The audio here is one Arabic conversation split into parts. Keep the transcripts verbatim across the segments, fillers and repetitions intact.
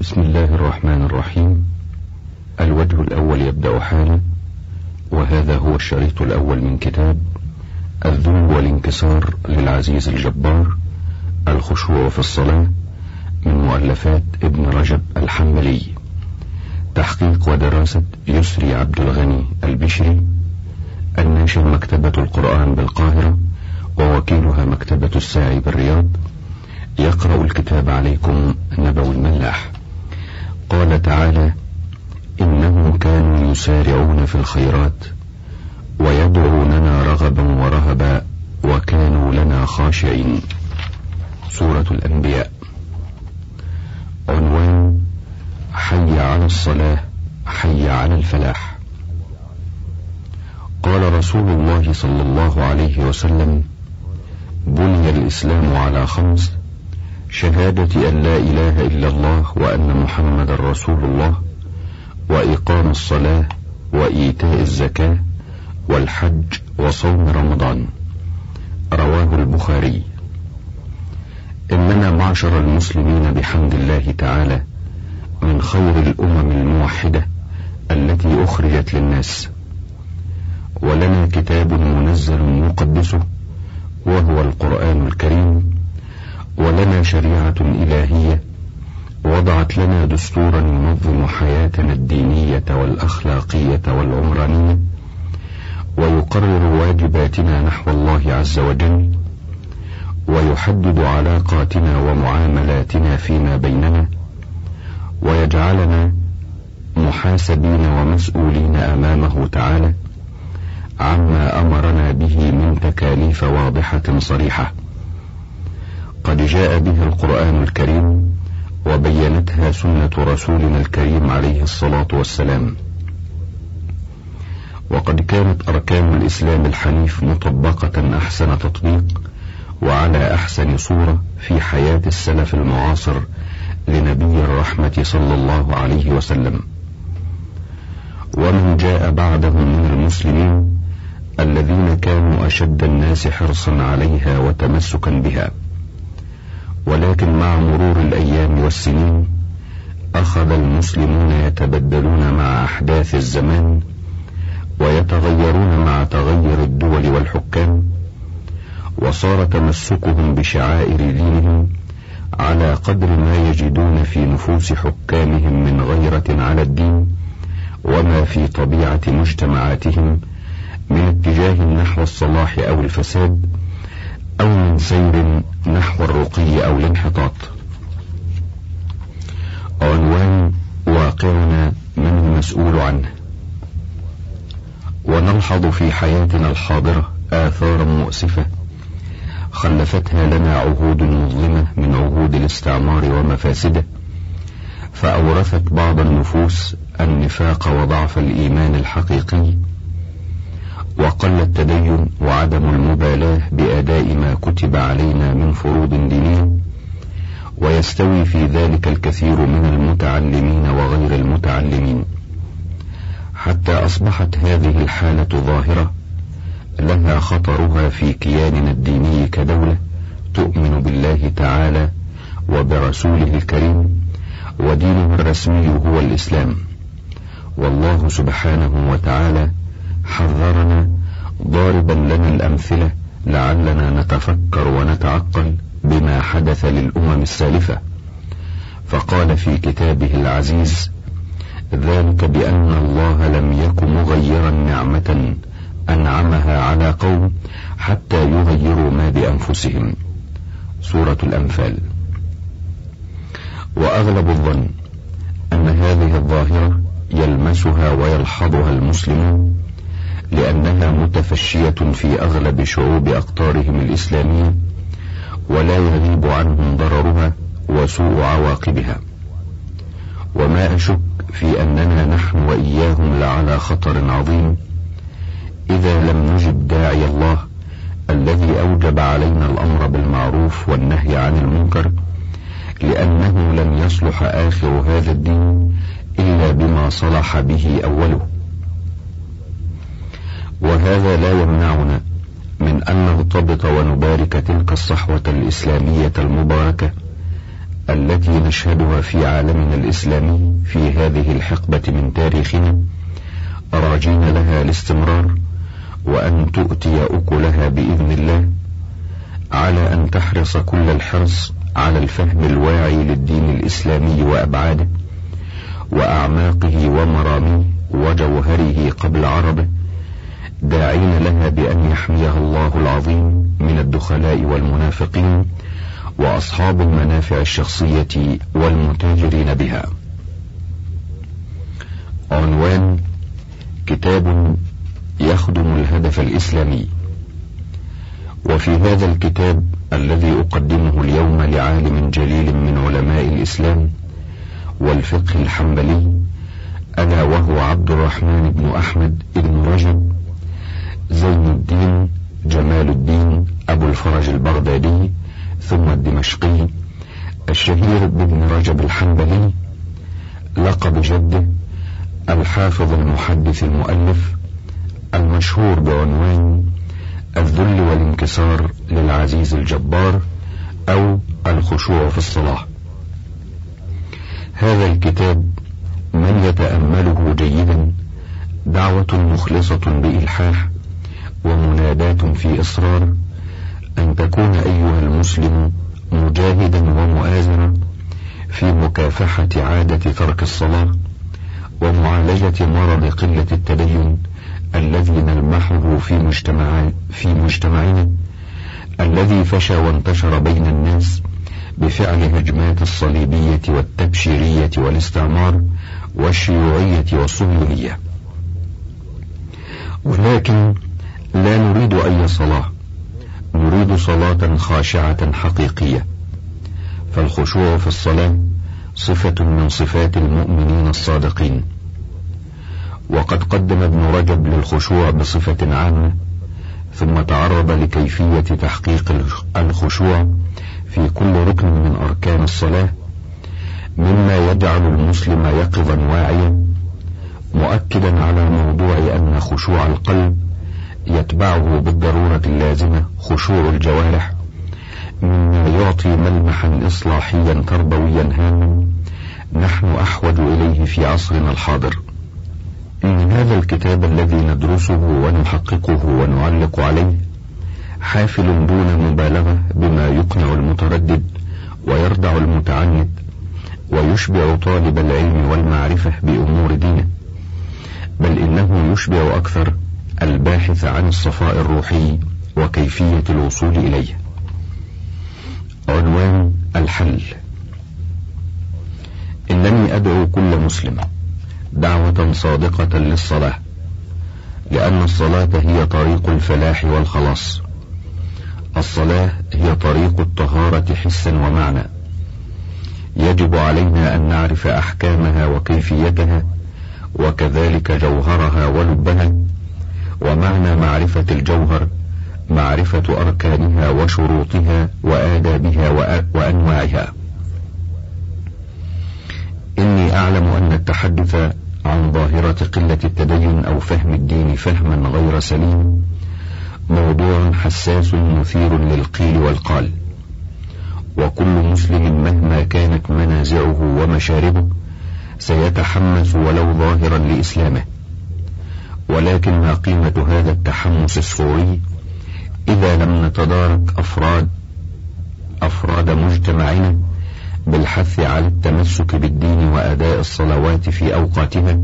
بسم الله الرحمن الرحيم. الوجه الأول يبدأ حالا، وهذا هو الشريط الأول من كتاب الذل والانكسار للعزيز الجبار، الخشوع في الصلاة، من مؤلفات ابن رجب الحنبلي، تحقيق ودراسة يسري عبد الغني البشري، الناشر مكتبة القرآن بالقاهرة ووكيلها مكتبة الساعي بالرياض. يقرأ الكتاب عليكم نبو الملاح. قال تعالى: إنهم كانوا يسارعون في الخيرات ويدعوننا رغبا ورهبا وكانوا لنا خاشعين. سورة الأنبياء. عنوان: حي على الصلاة، حي على الفلاح. قال رسول الله صلى الله عليه وسلم: بني الإسلام على خمس: شهادة أن لا إله إلا الله وأن محمد رسول الله، وإقام الصلاة، وإيتاء الزكاة، والحج، وصوم رمضان. رواه البخاري. إننا معشر المسلمين بحمد الله تعالى من خير الأمم الموحدة التي أخرجت للناس، ولنا كتاب منزل مقدسه وهو القرآن الكريم، ولنا شريعة إلهية وضعت لنا دستورا ينظم حياتنا الدينية والأخلاقية والعمرانية، ويقرر واجباتنا نحو الله عز وجل، ويحدد علاقاتنا ومعاملاتنا فيما بيننا، ويجعلنا محاسبين ومسؤولين أمامه تعالى عما أمرنا به من تكاليف واضحة صريحة قد جاء به القرآن الكريم، وبينتها سنة رسولنا الكريم عليه الصلاة والسلام. وقد كانت أركان الإسلام الحنيف مطبقة أحسن تطبيق وعلى أحسن صورة في حياة السلف المعاصر لنبي الرحمة صلى الله عليه وسلم، ومن جاء بعدهم من المسلمين الذين كانوا أشد الناس حرصا عليها وتمسكا بها. ولكن مع مرور الأيام والسنين أخذ المسلمون يتبدلون مع أحداث الزمان، ويتغيرون مع تغير الدول والحكام، وصار تمسكهم بشعائر دينهم على قدر ما يجدون في نفوس حكامهم من غيرة على الدين، وما في طبيعة مجتمعاتهم من اتجاه نحو الصلاح أو الفساد، أو من سير نحو الرقي أو الانحطاط. عنوان: واقعنا من المسؤول عنه. ونلحظ في حياتنا الحاضرة آثارا مؤسفة خلفتها لنا عهود مظلمة من عهود الاستعمار ومفاسده، فأورثت بعض النفوس النفاق وضعف الإيمان الحقيقي، وقل التدين وعدم المبالاة بأداء ما كتب علينا من فروض دينية، ويستوي في ذلك الكثير من المتعلمين وغير المتعلمين، حتى أصبحت هذه الحالة ظاهرة لها خطرها في كياننا الديني كدولة تؤمن بالله تعالى وبرسوله الكريم، ودينه الرسمي هو الإسلام. والله سبحانه وتعالى حذرنا ضاربا لنا الأمثلة لعلنا نتفكر ونتعقل بما حدث للأمم السالفة، فقال في كتابه العزيز: ذلك بأن الله لم يك مغيرا نعمة أنعمها على قوم حتى يغيروا ما بأنفسهم. سورة الأنفال. وأغلب الظن أن هذه الظاهرة يلمسها ويلحظها المسلمون لأنها متفشية في أغلب شعوب أقطارهم الإسلامية، ولا يغيب عنهم ضررها وسوء عواقبها، وما أشك في أننا نحن وإياهم لعلى خطر عظيم إذا لم نجب داعي الله الذي أوجب علينا الأمر بالمعروف والنهي عن المنكر، لأنه لن يصلح آخر هذا الدين إلا بما صلح به أوله. وهذا لا يمنعنا من أن نغتبط ونبارك تلك الصحوة الإسلامية المباركة التي نشهدها في عالمنا الإسلامي في هذه الحقبة من تاريخنا، أراجين لها الاستمرار وأن تؤتي أكلها بإذن الله، على أن تحرص كل الحرص على الفهم الواعي للدين الإسلامي وأبعاده وأعماقه ومراميه وجوهره قبل عربه، داعين لها بأن يحميها الله العظيم من الدخلاء والمنافقين وأصحاب المنافع الشخصية والمتاجرين بها. عنوان: كتاب يخدم الهدف الإسلامي. وفي هذا الكتاب الذي أقدمه اليوم لعالم جليل من علماء الإسلام والفقه الحنبلي، ألا وهو عبد الرحمن بن أحمد بن رجب، زين الدين، جمال الدين، أبو الفرج البغدادي ثم الدمشقي، الشهير بابن رجب الحنبلي، لقب جده الحافظ المحدث المؤلف، المشهور بعنوان الذل والانكسار للعزيز الجبار أو الخشوع في الصلاة. هذا الكتاب من يتأمله جيدا دعوة مخلصة بإلحاح ومناداة في إصرار أن تكون أيها المسلم مجاهدا ومؤازرا في مكافحة عادة ترك الصلاة ومعالجة مرض قلة التدين الذي نلمحه في, مجتمع في مجتمعنا الذي فشى وانتشر بين الناس بفعل هجمات الصليبية والتبشيرية والاستعمار والشيوعية والصهيونية. ولكن لا نريد أي صلاة، نريد صلاة خاشعة حقيقية، فالخشوع في الصلاة صفة من صفات المؤمنين الصادقين. وقد قدم ابن رجب للخشوع بصفة عامة، ثم تعرض لكيفية تحقيق الخشوع في كل ركن من أركان الصلاة، مما يجعل المسلم يقظا واعيا، مؤكدا على موضوع أن خشوع القلب يتبعه بالضرورة اللازمة خشوع الجوارح، مما يعطي ملمحا إصلاحيا تربويا هاما نحن أحوج إليه في عصرنا الحاضر. إن هذا الكتاب الذي ندرسه ونحققه ونعلق عليه حافل دون مبالغة بما يقنع المتردد ويردع المتعنت ويشبع طالب العلم والمعرفة بأمور دينه، بل إنه يشبع أكثر الباحث عن الصفاء الروحي وكيفية الوصول إليه. عنوان: الحل. إنني أدعو كل مسلم دعوة صادقة للصلاة، لأن الصلاة هي طريق الفلاح والخلاص. الصلاة هي طريق الطهارة حسا ومعنى، يجب علينا أن نعرف أحكامها وكيفيتها وكذلك جوهرها ولبها. ومعنى معرفة الجوهر معرفة أركانها وشروطها وآدابها وأنواعها. إني أعلم أن التحدث عن ظاهرة قلة التدين أو فهم الدين فهما غير سليم موضوع حساس مثير للقيل والقال، وكل مسلم مهما كانت منازعه ومشاربه سيتحمس ولو ظاهرا لإسلامه، ولكن ما قيمة هذا التحمس الصوري إذا لم نتدارك أفراد أفراد مجتمعنا بالحث على التمسك بالدين وأداء الصلوات في أوقاتها،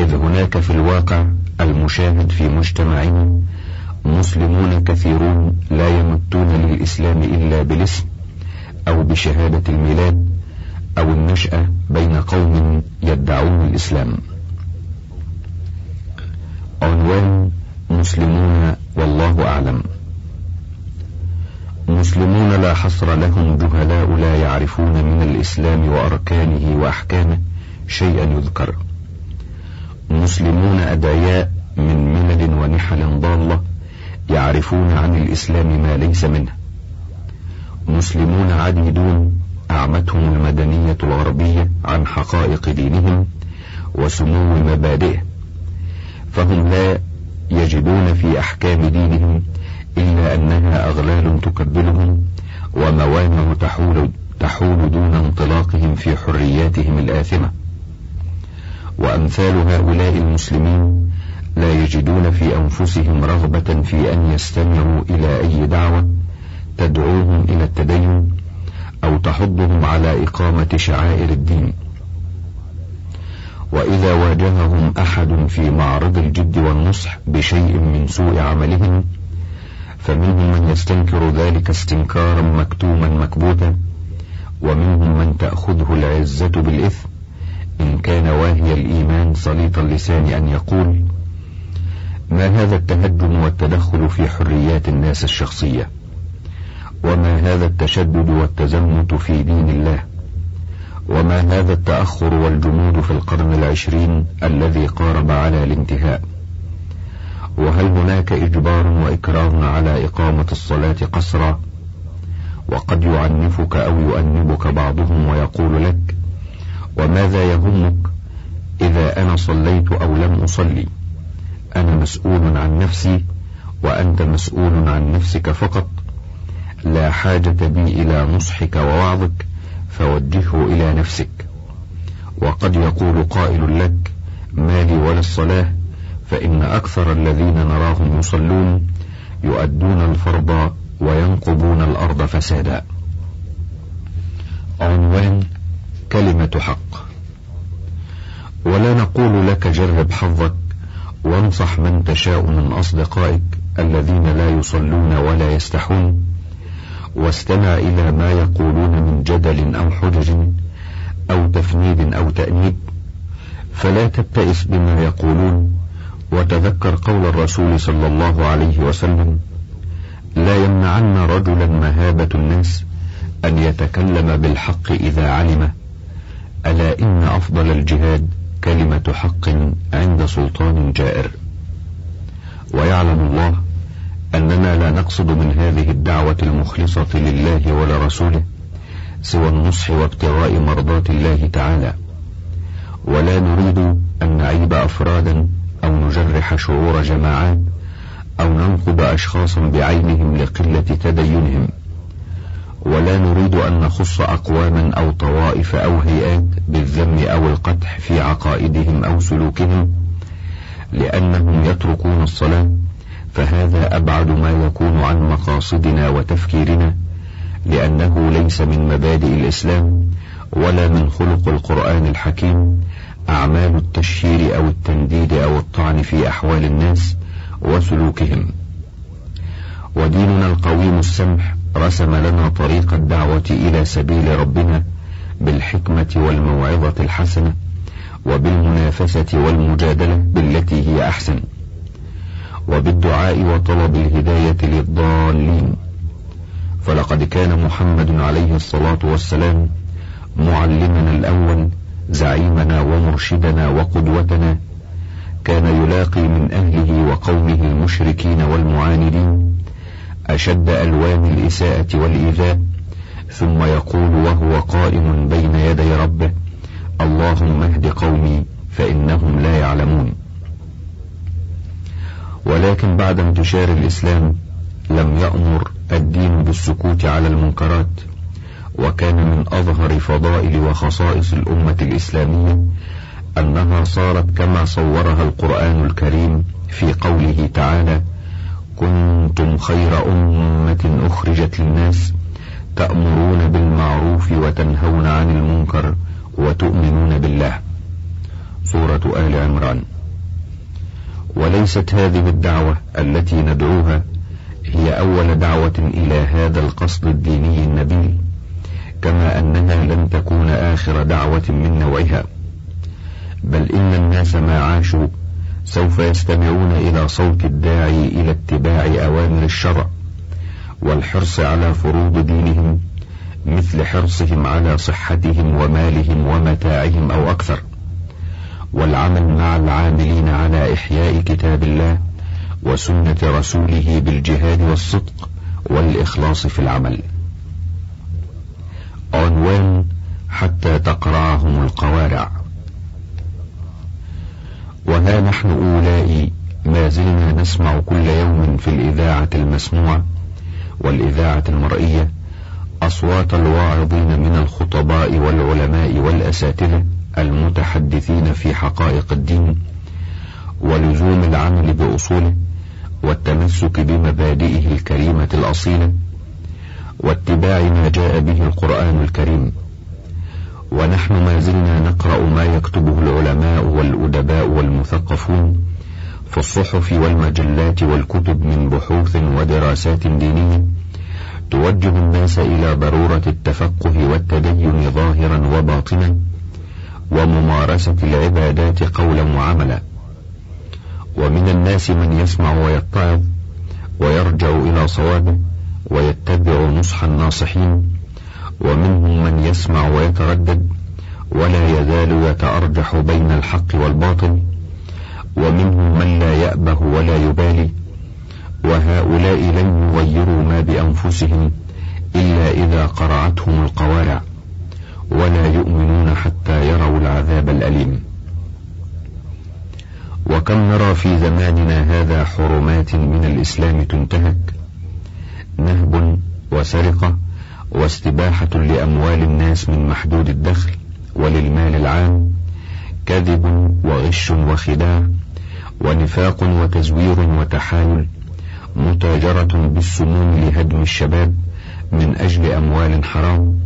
إذ هناك في الواقع المشاهد في مجتمعنا مسلمون كثيرون لا يمتون للإسلام إلا بالاسم أو بشهادة الميلاد أو النشأة بين قوم يدعون الإسلام. عنوان: مسلمون والله أعلم. مسلمون لا حصر لهم جهلاء لا يعرفون من الإسلام وأركانه وأحكامه شيئا يذكر، مسلمون أدعياء من ملل ونحل ضالة يعرفون عن الإسلام ما ليس منه، مسلمون عديدون أعمتهم المدنية الغربية عن حقائق دينهم وسمو مبادئه، فهم لا يجدون في أحكام دينهم إلا أنها أغلال تكبلهم وموانع تحول دون انطلاقهم في حرياتهم الآثمة، وأمثال هؤلاء المسلمين لا يجدون في أنفسهم رغبة في أن يستمعوا إلى أي دعوة تدعوهم إلى التدين أو تحضهم على إقامة شعائر الدين. وإذا واجههم أحد في معرض الجد والنصح بشيء من سوء عملهم، فمنهم من يستنكر ذلك استنكارا مكتوما مكبوتا، ومنهم من تأخذه العزة بالإثم إن كان واهي الإيمان صليط اللسان أن يقول: ما هذا التهجم والتدخل في حريات الناس الشخصية؟ وما هذا التشدد والتزمت في دين الله؟ وما هذا التأخر والجمود في القرن العشرين الذي قارب على الانتهاء؟ وهل هناك إجبار وإكراه على إقامة الصلاة قصرا؟ وقد يعنفك أو يؤنبك بعضهم ويقول لك: وماذا يهمك إذا أنا صليت أو لم أصلي؟ أنا مسؤول عن نفسي وأنت مسؤول عن نفسك فقط، لا حاجة بي إلى نصحك ووعظك فوجهه إلى نفسك. وقد يقول قائل لك: ما لي ولا الصلاة، فإن أكثر الذين نراهم يصلون يؤدون الفرض وينقضون الأرض فسادا. عنوان: كلمة حق. ولا نقول لك جرب حظك وانصح من تشاء من أصدقائك الذين لا يصلون ولا يستحون، واستمع إلى ما يقولون من جدل أو حجج أو تفنيد أو تأنيب، فلا تبتئس بما يقولون، وتذكر قول الرسول صلى الله عليه وسلم: لا يمنعن رجلا مهابة الناس أن يتكلم بالحق إذا علمه، ألا إن أفضل الجهاد كلمة حق عند سلطان جائر. ويعلم الله أننا لا نقصد من هذه الدعوة المخلصة لله ولرسوله سوى النصح وابتغاء مرضات الله تعالى، ولا نريد أن نعيب أفرادا أو نجرح شعور جماعات أو ننقب أشخاصا بعينهم لقلة تدينهم، ولا نريد أن نخص أقواما أو طوائف أو هيئات بالذم أو القدح في عقائدهم أو سلوكهم، لأنهم يتركون الصلاة، فهذا أبعد ما يكون عن مقاصدنا وتفكيرنا، لأنه ليس من مبادئ الإسلام ولا من خلق القرآن الحكيم أعمال التشهير أو التنديد أو الطعن في أحوال الناس وسلوكهم. وديننا القويم السمح رسم لنا طريق الدعوة إلى سبيل ربنا بالحكمة والموعظة الحسنة، وبالمنافسة والمجادلة بالتي هي أحسن، وبالدعاء وطلب الهداية للضالين. فلقد كان محمد عليه الصلاة والسلام معلمنا الأول، زعيمنا ومرشدنا وقدوتنا، كان يلاقي من أهله وقومه المشركين والمعاندين أشد ألوان الإساءة والإيذاء، ثم يقول وهو قائم بين يدي ربه: اللهم اهد قومي فإنهم لا يعلمون. ولكن بعد انتشار الإسلام لم يأمر الدين بالسكوت على المنكرات، وكان من أظهر فضائل وخصائص الأمة الإسلامية أنها صارت كما صورها القرآن الكريم في قوله تعالى: كنتم خير أمة أخرجت للناس تأمرون بالمعروف وتنهون عن المنكر وتؤمنون بالله. سورة آل عمران. وليست هذه الدعوة التي ندعوها هي أول دعوة إلى هذا القصد الديني النبيل، كما أنها لن تكون آخر دعوة من نوعها، بل إن الناس ما عاشوا سوف يستمعون إلى صوت الداعي إلى اتباع أوامر الشرع والحرص على فروض دينهم، مثل حرصهم على صحتهم ومالهم ومتاعهم أو أكثر، والعمل مع العاملين على إحياء كتاب الله وسنة رسوله بالجهاد والصدق والإخلاص في العمل. عنوان: حتى تقرعهم القوارع. وها نحن أولئي ما زلنا نسمع كل يوم في الإذاعة المسموعة والإذاعة المرئية أصوات الواعظين من الخطباء والعلماء والأساتذة المتحدثين في حقائق الدين ولزوم العمل بأصوله والتمسك بمبادئه الكريمة الأصيلة واتباع ما جاء به القرآن الكريم. ونحن ما زلنا نقرأ ما يكتبه العلماء والأدباء والمثقفون في الصحف والمجلات والكتب من بحوث ودراسات دينية توجه الناس إلى ضرورة التفقه والتدين ظاهرا وباطنا وممارسة العبادات قولا وعملا. ومن الناس من يسمع ويتعظ ويرجع إلى صوابه ويتبع نصح الناصحين، ومنهم من يسمع ويتردد ولا يزال يتأرجح بين الحق والباطل، ومنهم من لا يأبه ولا يبالي، وهؤلاء لن يغيروا ما بأنفسهم إلا إذا قرعتهم القوارع، ولا يؤمنون حتى يروا العذاب الأليم. وكم نرى في زماننا هذا حرمات من الإسلام تنتهك، نهب وسرقة واستباحة لأموال الناس من محدود الدخل وللمال العام، كذب وغش وخداع ونفاق وتزوير وتحايل، متاجرة بالسموم لهدم الشباب من أجل أموال حرام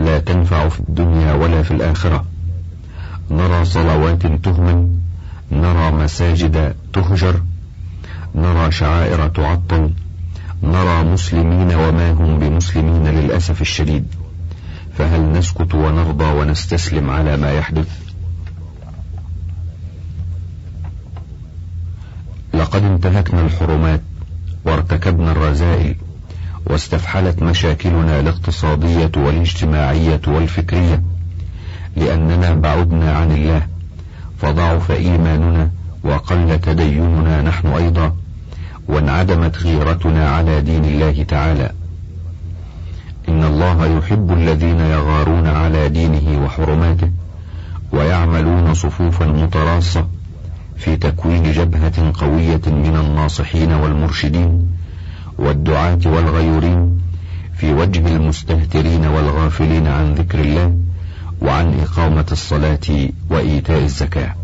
لا تنفع في الدنيا ولا في الآخرة. نرى صلوات تهمل، نرى مساجد تهجر، نرى شعائر تعطل، نرى مسلمين وما هم بمسلمين للأسف الشديد، فهل نسكت ونرضى ونستسلم على ما يحدث؟ لقد انتهكنا الحرمات وارتكبنا الرذائل، واستفحلت مشاكلنا الاقتصادية والاجتماعية والفكرية لأننا بعدنا عن الله، فضعف إيماننا وقل تديننا نحن أيضا، وانعدمت غيرتنا على دين الله تعالى. إن الله يحب الذين يغارون على دينه وحرماته ويعملون صفوفا متراصة في تكوين جبهة قوية من الناصحين والمرشدين والدعاة والغيورين في وجه المستهترين والغافلين عن ذكر الله وعن إقامة الصلاة وإيتاء الزكاة.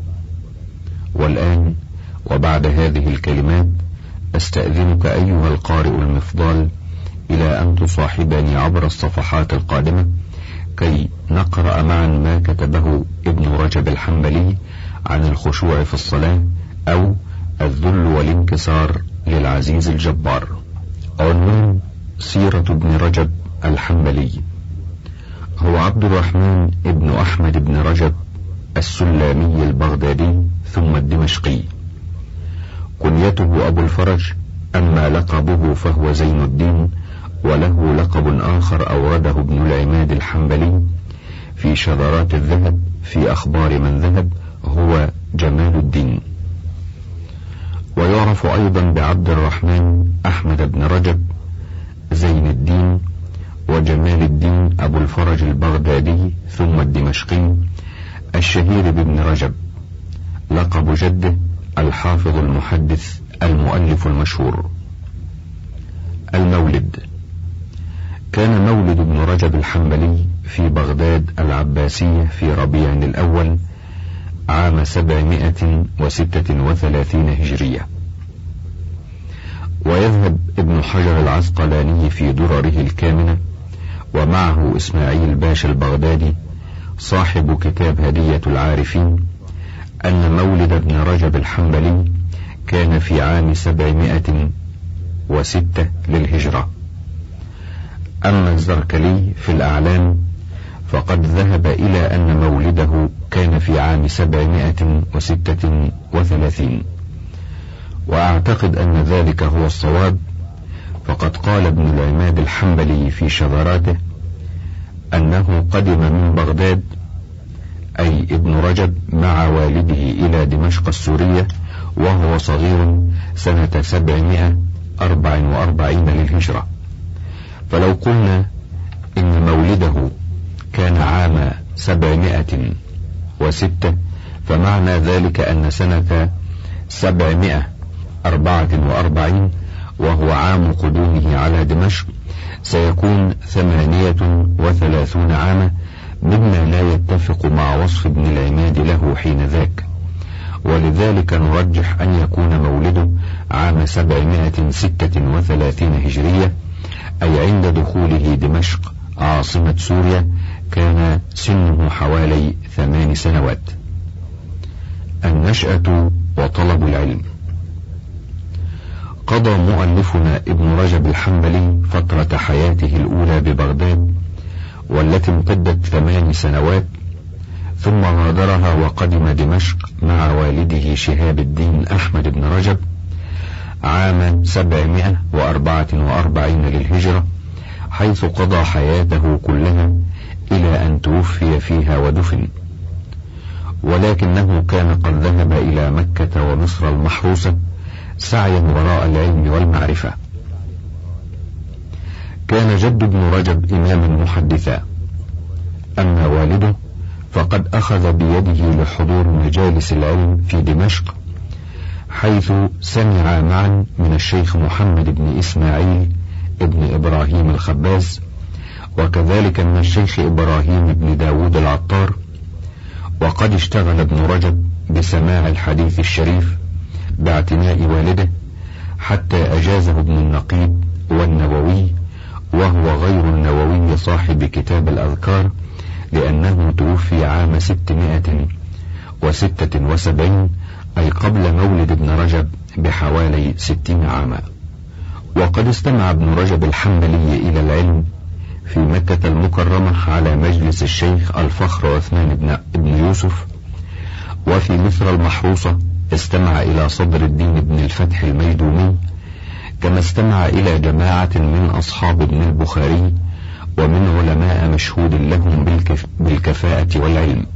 والآن وبعد هذه الكلمات أستأذنك أيها القارئ المفضل إلى أن تصاحبني عبر الصفحات القادمة كي نقرأ معا ما كتبه ابن رجب الحنبلي عن الخشوع في الصلاة أو الذل والانكسار للعزيز الجبار. عنوان سيرة ابن رجب الحنبلي. هو عبد الرحمن ابن أحمد بن رجب السلامي البغدادي ثم الدمشقي، كنيته أبو الفرج، أما لقبه فهو زين الدين، وله لقب آخر أورده ابن العماد الحنبلي في شذرات الذهب في أخبار من ذهب، هو جمال الدين. ويعرف أيضا بعبد الرحمن أحمد بن رجب، زين الدين، وجمال الدين أبو الفرج البغدادي ثم الدمشقي، الشهير بابن رجب، لقب جده الحافظ المحدث المؤلف المشهور. المولد. كان مولد ابن رجب الحنبلي في بغداد العباسية في ربيع الأول عام سبعمائة وستة وثلاثين هجرية. ويذهب ابن حجر العسقلاني في درره الكامنة ومعه اسماعيل باشا البغدادي صاحب كتاب هدية العارفين أن مولد ابن رجب الحنبلي كان في عام سبعمائة وستة للهجرة. أما الزركلي في الأعلام فقد ذهب إلى أن مولده كان في عام سبعمائة وستة وثلاثين، وأعتقد أن ذلك هو الصواب، فقد قال ابن العماد الحنبلي في شذراته أنه قدم من بغداد، أي ابن رجب مع والده، إلى دمشق السورية وهو صغير سنة سبعمائة أربع وأربعين للهجرة. فلو قلنا إن مولده كان عام سبعمائة وستة فمعنى ذلك أن سنة سبعمائة أربعة وأربعين وهو عام قدومه على دمشق، سيكون ثمانية وثلاثون عاما، مما لا يتفق مع وصف ابن العماد له حين ذاك، ولذلك نرجح أن يكون مولده عام سبعمائة ستة وثلاثين هجرية، أي عند دخوله دمشق عاصمة سوريا، كان سنه حوالي ثمان سنوات. النشأة وطلب العلم. قضى مؤلفنا ابن رجب الحنبلي فترة حياته الأولى ببغداد، والتي امتدت ثمان سنوات، ثم غادرها وقدم دمشق مع والده شهاب الدين أحمد بن رجب عام سبعمائة وأربعة وأربعين للهجرة، حيث قضى حياته كلها إلى أن توفي فيها ودفن، ولكنه كان قد ذهب إلى مكة ومصر المحروسة سعيا وراء العلم والمعرفة. كان جد ابن رجب إماما محدثا، أما والده فقد أخذ بيده لحضور مجالس العلم في دمشق، حيث سمع معا من الشيخ محمد بن اسماعيل ابن ابراهيم الخباز، وكذلك من الشيخ إبراهيم بن داود العطار، وقد اشتغل ابن رجب بسماع الحديث الشريف باعتناء والده، حتى أجازه ابن النقيب والنووي، وهو غير النووي صاحب كتاب الأذكار، لأنه توفي عام ستمائة وستة وسبعين، أي قبل مولد ابن رجب بحوالي ستين عاما. وقد استمع ابن رجب الحنبلي إلى العلم في مكة المكرمة على مجلس الشيخ الفخر واثنان ابن يوسف، وفي مصر المحروسة استمع إلى صدر الدين ابن الفتح الميدوني، كما استمع إلى جماعة من أصحاب ابن البخاري ومن علماء مشهود لهم بالكف... بالكفاءة والعلم.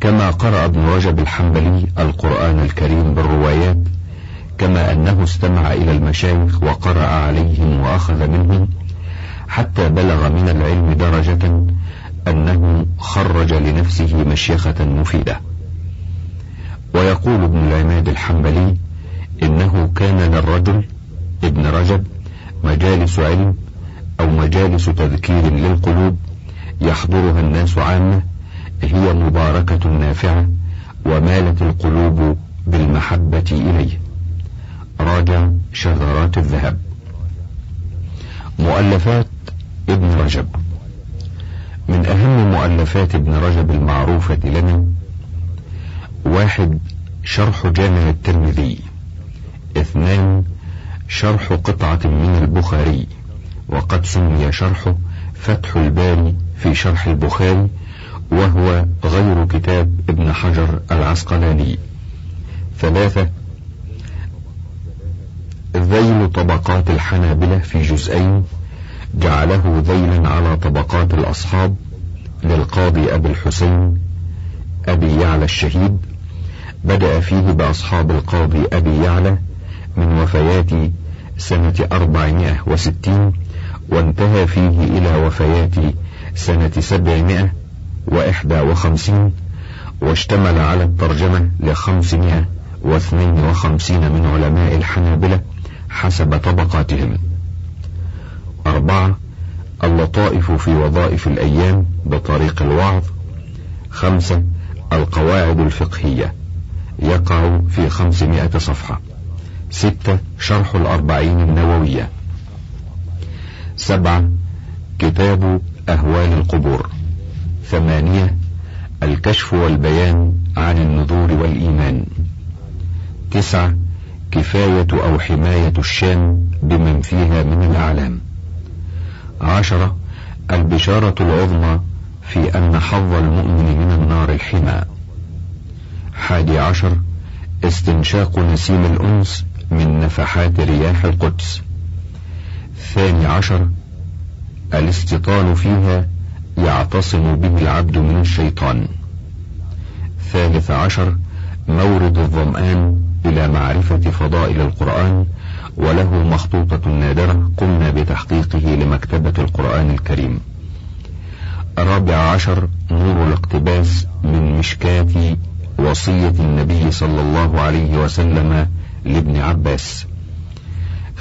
كما قرأ ابن رجب الحنبلي القرآن الكريم بالروايات، كما أنه استمع إلى المشايخ وقرأ عليهم وأخذ منهم، حتى بلغ من العلم درجة أنه خرج لنفسه مشيخة مفيدة. ويقول ابن العماد الحنبلي إنه كان للرجل ابن رجب مجالس علم أو مجالس تذكير للقلوب يحضرها الناس عامة، هي مباركة نافعة، ومالت القلوب بالمحبة إليه. راجع شذرات الذهب. مؤلفات ابن رجب. من أهم مؤلفات ابن رجب المعروفة لنا: واحد شرح جامع الترمذي، اثنان شرح قطعة من البخاري، وقد سمي شرحه فتح الباري في شرح البخاري، وهو غير كتاب ابن حجر العسقلاني. ثلاثة ذيل طبقات الحنابلة في جزئين، جعله ذيلا على طبقات الأصحاب للقاضي أبي الحسين أبي يعلى الشهيد، بدأ فيه بأصحاب القاضي أبي يعلى من وفيات سنة أربعمائة وستين، وانتهى فيه إلى وفيات سنة سبعمائة وإحدى وخمسين، واشتمل على الترجمة لخمسمائة واثنين وخمسين من علماء الحنابلة حسب طبقاتهم. أربعة اللطائف في وظائف الأيام بطريق الوعظ. خمسة القواعد الفقهية، يقع في خمسمائة صفحة. ستة شرح الأربعين النووية. سبعة كتاب أهوال القبور. ثمانية الكشف والبيان عن النذور والإيمان. تسعة كفاية أو حماية الشام بمن فيها من الأعلام. عشرة البشارة العظمى في أن حظ المؤمن من النار الحمى. حادي عشر استنشاق نسيم الأنس من نفحات رياح القدس. ثاني عشر الاستيطان فيها يعتصم به العبد من الشيطان. ثالث عشر مورد الظمآن إلى معرفة فضائل القرآن، وله مخطوطة نادرة قمنا بتحقيقه لمكتبة القرآن الكريم. رابع عشر نور الاقتباس من مشكات وصية النبي صلى الله عليه وسلم لابن عباس.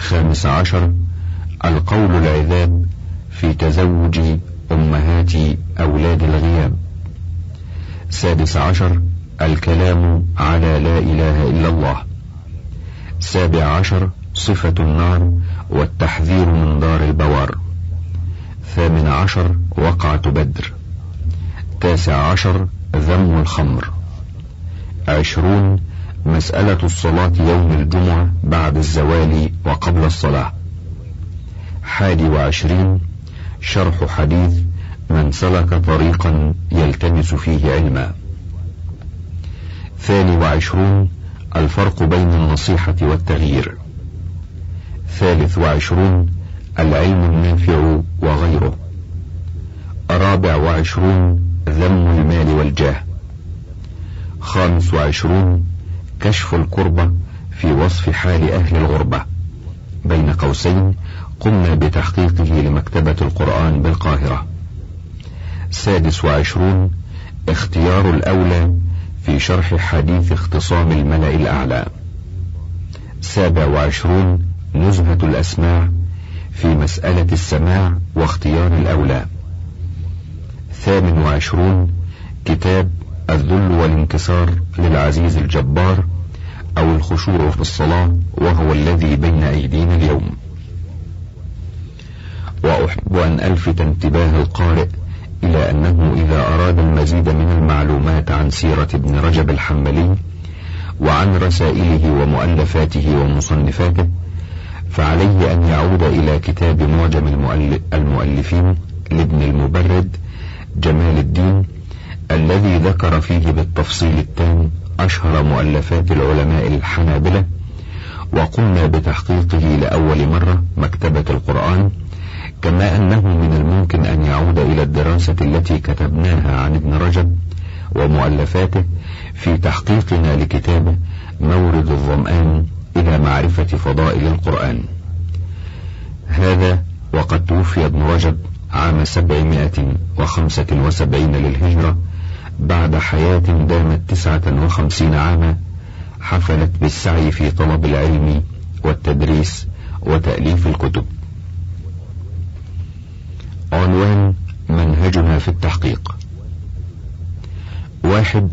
خامس عشر: القول العذاب في تزوج أمهات أولاد الغياب. سادس عشر: الكلام على لا إله إلا الله. سابع عشر: صفة النار والتحذير من دار البوار. ثامن عشر: وقعة بدر. تاسع عشر: ذم الخمر. عشرون: مسألة الصلاة يوم الجمعة بعد الزوال وقبل الصلاة. حادي وعشرين: شرح حديث من سلك طريقا يلتمس فيه علما. ثاني وعشرون: الفرق بين النصيحة والتغيير. ثالث وعشرون: العلم النافع وغيره. رابع وعشرون: ذم المال والجاه. خامس وعشرون: كشف الكربة في وصف حال أهل الغربة بين قوسين قمنا بتحقيقه لمكتبة القرآن بالقاهرة. سادس وعشرون: اختيار الأولى في شرح حديث اختصام الملأ الأعلى. سابع وعشرون: نزهة الأسماع في مسألة السماع واختيار الأولى. ثامن وعشرون: كتاب الذل والانكسار للعزيز الجبار أو الخشوع في الصلاة وهو الذي بين أيدينا اليوم. وأحب أن ألفت انتباه القارئ إلى أنه إذا أراد المزيد من المعلومات عن سيرة ابن رجب الحنبلي وعن رسائله ومؤلفاته ومصنفاته فعليه أن يعود إلى كتاب معجم المؤلفين لابن المبرد جمال الدين الذي ذكر فيه بالتفصيل التام أشهر مؤلفات العلماء الحنابلة، وقمنا بتحقيقه لأول مرة مكتبة القرآن، كما أنه من الممكن أن يعود إلى الدراسة التي كتبناها عن ابن رجب ومؤلفاته في تحقيقنا لكتابه مورد الظمآن إلى معرفة فضائل القرآن. هذا وقد توفي ابن رجب عام سبعمائة وخمسة وسبعين للهجرة بعد حياة دامت تسعة وخمسين عاما حفلت بالسعي في طلب العلم والتدريس وتأليف الكتب. عنوان منهجنا في التحقيق: واحد: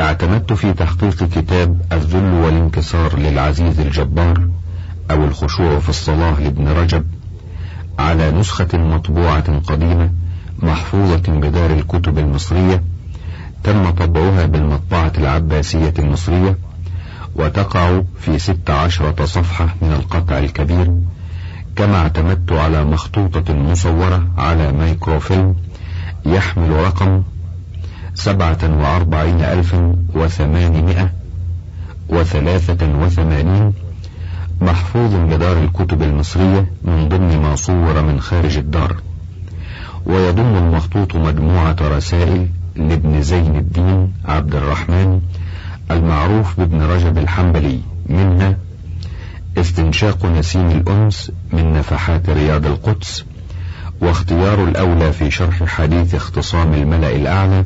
اعتمدت في تحقيق كتاب الذل والانكسار للعزيز الجبار أو الخشوع في الصلاة لابن رجب على نسخة مطبوعة قديمة محفوظة بدار الكتب المصرية تم طبعها بالمطبعة العباسية المصرية، وتقع في ست عشرة صفحة من القطع الكبير، كما اعتمدت على مخطوطة مصورة على مايكروفيلم يحمل رقم سبعة وأربعين ألفا وثمانمائة وثلاثة وثمانين محفوظ بدار الكتب المصرية من ضمن ما صور من خارج الدار، ويضم المخطوط مجموعة رسائل لابن زين الدين عبد الرحمن المعروف بابن رجب الحنبلي، منها استنشاق نسيم الأنس من نفحات رياض القدس، واختيار الأولى في شرح حديث اختصام الملأ الأعلى،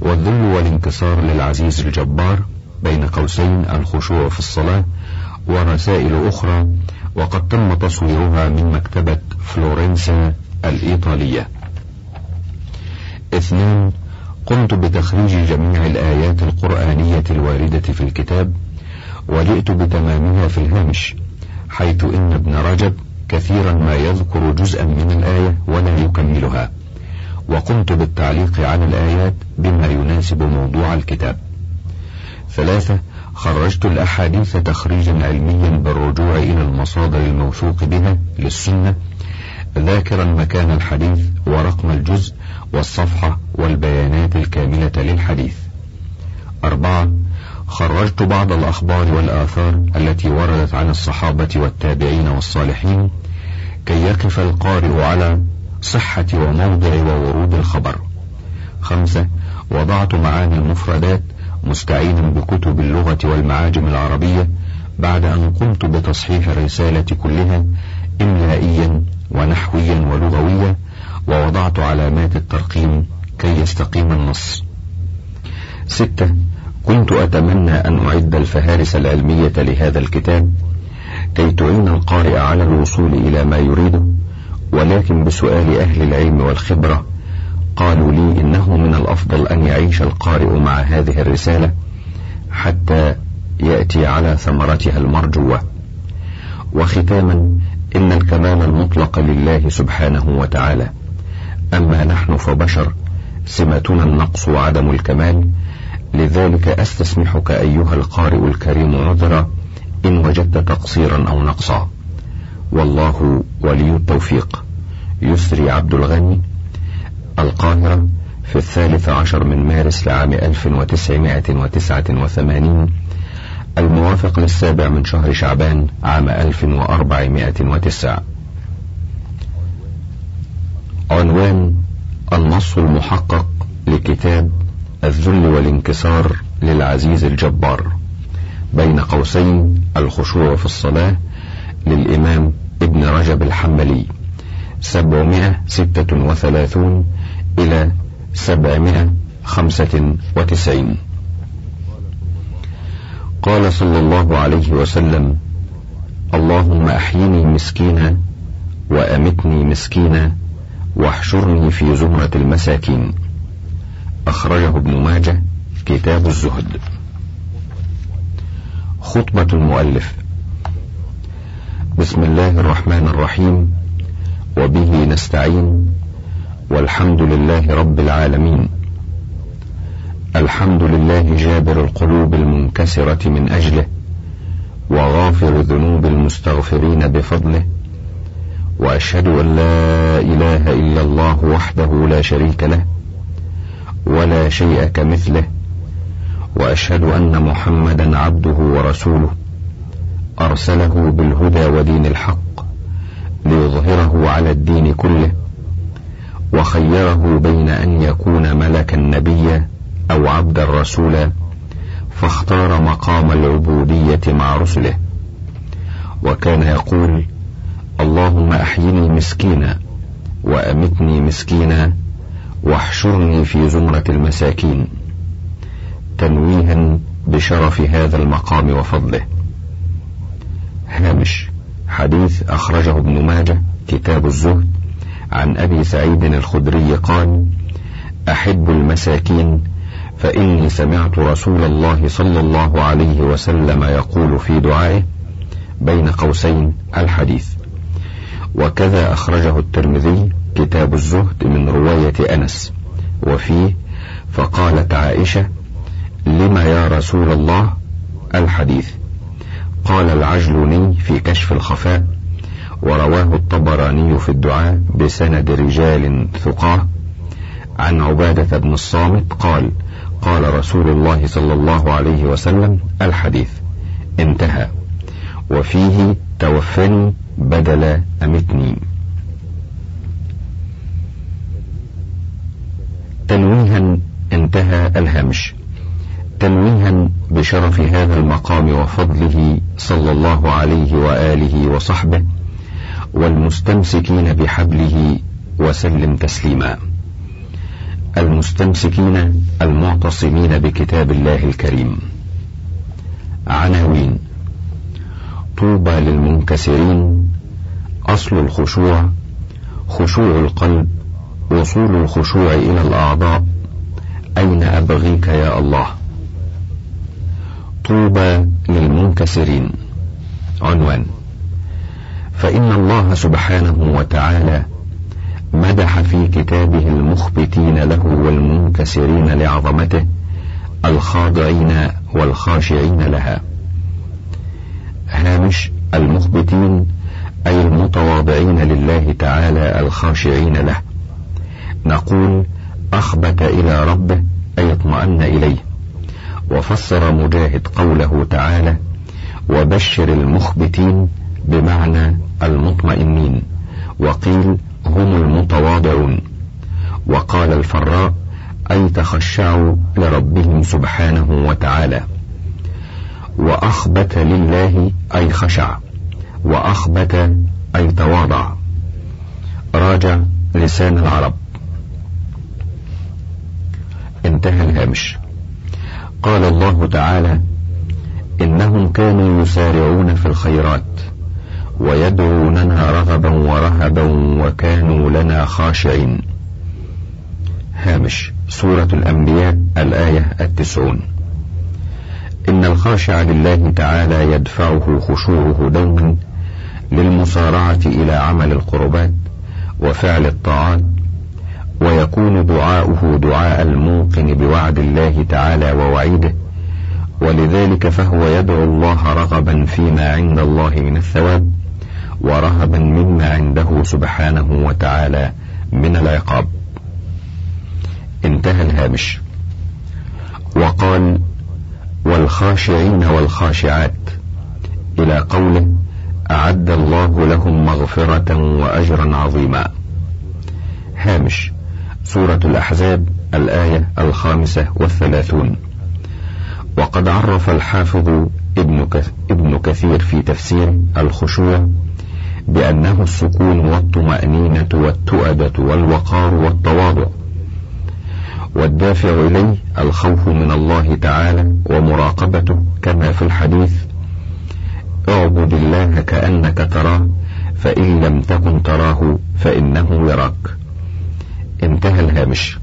والذل والانكسار للعزيز الجبار بين قوسين الخشوع في الصلاة، ورسائل أخرى وقد تم تصويرها من مكتبة فلورنسا الإيطالية. اثنان: قمت بتخريج جميع الآيات القرآنية الواردة في الكتاب، وجئت بتمامها في الهامش، حيث إن ابن رجب كثيرا ما يذكر جزءا من الآية ولا يكملها، وقمت بالتعليق على الآيات بما يناسب موضوع الكتاب. ثلاثة: خرجت الأحاديث تخريجا علميا بالرجوع إلى المصادر الموثوق بها للسنة، ذاكرا مكان الحديث ورقم الجزء والصفحة والبيانات الكاملة للحديث. أربعة: خرجت بعض الأخبار والآثار التي وردت عن الصحابة والتابعين والصالحين كي يقف القارئ على صحة وموضع وورود الخبر. خمسة: وضعت معاني المفردات مستعينا بكتب اللغة والمعاجم العربية بعد أن قمت بتصحيح الرسالة كلها إملائيا ونحويا ولغويا، ووضعت علامات الترقيم كي يستقيم النص. ستة: كنت أتمنى أن أعد الفهارس العلمية لهذا الكتاب كي تعين القارئ على الوصول إلى ما يريده، ولكن بسؤال أهل العلم والخبرة قالوا لي إنه من الأفضل أن يعيش القارئ مع هذه الرسالة حتى يأتي على ثمرتها المرجوة. وختاما، إن الكمال المطلق لله سبحانه وتعالى، أما نحن فبشر سمتنا النقص وعدم الكمال، لذلك أستسمحك أيها القارئ الكريم عذرا إن وجدت تقصيرا أو نقصا. والله ولي التوفيق. يسري عبد الغني، القاهرة، في الثالث عشر من مارس لعام ألف وتسعمائة وتسعة وثمانين، الموافق للسابع من شهر شعبان عام ألف وأربعمائة وتسعة. عنوان: النص المحقق لكتاب الذل والانكسار للعزيز الجبار، بين قوسين الخشوع في الصلاة، للإمام ابن رجب الحنبلي، سبعمائة وستة وثلاثين إلى سبعمائة وخمسة وتسعين. قال صلى الله عليه وسلم: اللهم أحيني مسكينا وأمتني مسكينا واحشرني في زمرة المساكين. أخرجه ابن ماجه، كتاب الزهد. خطبة المؤلف: بسم الله الرحمن الرحيم، وبه نستعين، والحمد لله رب العالمين. الحمد لله جابر القلوب المنكسرة من أجله، وغافر ذنوب المستغفرين بفضله، وأشهد أن لا إله إلا الله وحده لا شريك له ولا شيء كمثله، وأشهد أن محمدا عبده ورسوله، أرسله بالهدى ودين الحق ليظهره على الدين كله، وخيره بين أن يكون ملك النبي أو عبد الرسول، فاختار مقام العبودية مع رسله. وكان يقول: اللهم أحيني مسكينا وأمتني مسكينا واحشرني في زمرة المساكين، تنويها بشرف هذا المقام وفضله. هامش: حديث أخرجه ابن ماجه، كتاب الزهد، عن أبي سعيد الخدري قال: أحب المساكين، فإني سمعت رسول الله صلى الله عليه وسلم يقول في دعائه، بين قوسين الحديث. وكذا أخرجه الترمذي، كتاب الزهد، من رواية أنس، وفيه: فقالت عائشة: لما يا رسول الله؟ الحديث. قال العجلوني في كشف الخفاء، ورواه الطبراني في الدعاء بسند رجال ثقاه، عن عبادة بن الصامت قال: قال رسول الله صلى الله عليه وسلم الحديث. انتهى. وفيه: توفني بدل أمتني. تنويها. انتهى الهامش. تنويها بشرف هذا المقام وفضله صلى الله عليه وآله وصحبه، والمستمسكين بحبله وسلم تسليما. المستمسكين المعتصمين بكتاب الله الكريم. عناوين: طوبى للمنكسرين، أصل الخشوع، خشوع القلب، وصول الخشوع إلى الأعضاء، أين أبغيك يا الله. طوبى للمنكسرين. عنوان: فإن الله سبحانه وتعالى مدح في كتابه المخبتين له والمنكسرين لعظمته، الخاضعين والخاشعين لها. هامش: المخبتين أي المتواضعين لله تعالى الخاشعين له. نقول: أخبت إلى ربه أي اطمأن إليه. وفسر مجاهد قوله تعالى: وبشر المخبتين، بمعنى المطمئنين، وقيل هم المتواضعون. وقال الفراء: أي تخشعوا لربهم سبحانه وتعالى. وأخبت لله أي خشع، وأخبت أي تواضع. راجع لسان العرب. انتهى الهامش. قال الله تعالى: إنهم كانوا يسارعون في الخيرات ويدعوننا رغبا ورهبا وكانوا لنا خاشعين. هامش: سورة الأنبياء الآية التسعون. إن الخاشع لله تعالى يدفعه خشوعه دوما للمصارعة إلى عمل القربات وفعل الطاعات، ويكون دعاؤه دعاء الموقن بوعد الله تعالى ووعيده، ولذلك فهو يدعو الله رغبا فيما عند الله من الثواب، ورهبا مما عنده سبحانه وتعالى من العقاب. انتهى الهامش. وقال: والخاشعين والخاشعات، إلى قوله: أعد الله لهم مغفرة وأجرا عظيما. هامش: سورة الأحزاب الآية الخامسة والثلاثون. وقد عرف الحافظ ابن كثير في تفسير الخشوع بأنه السكون والطمأنينة والتؤدة والوقار والتواضع، والدافع إليه الخوف من الله تعالى ومراقبته، كما في الحديث: اعبد الله كأنك تراه فإن لم تكن تراه فإنه يراك. انتهى الهامش.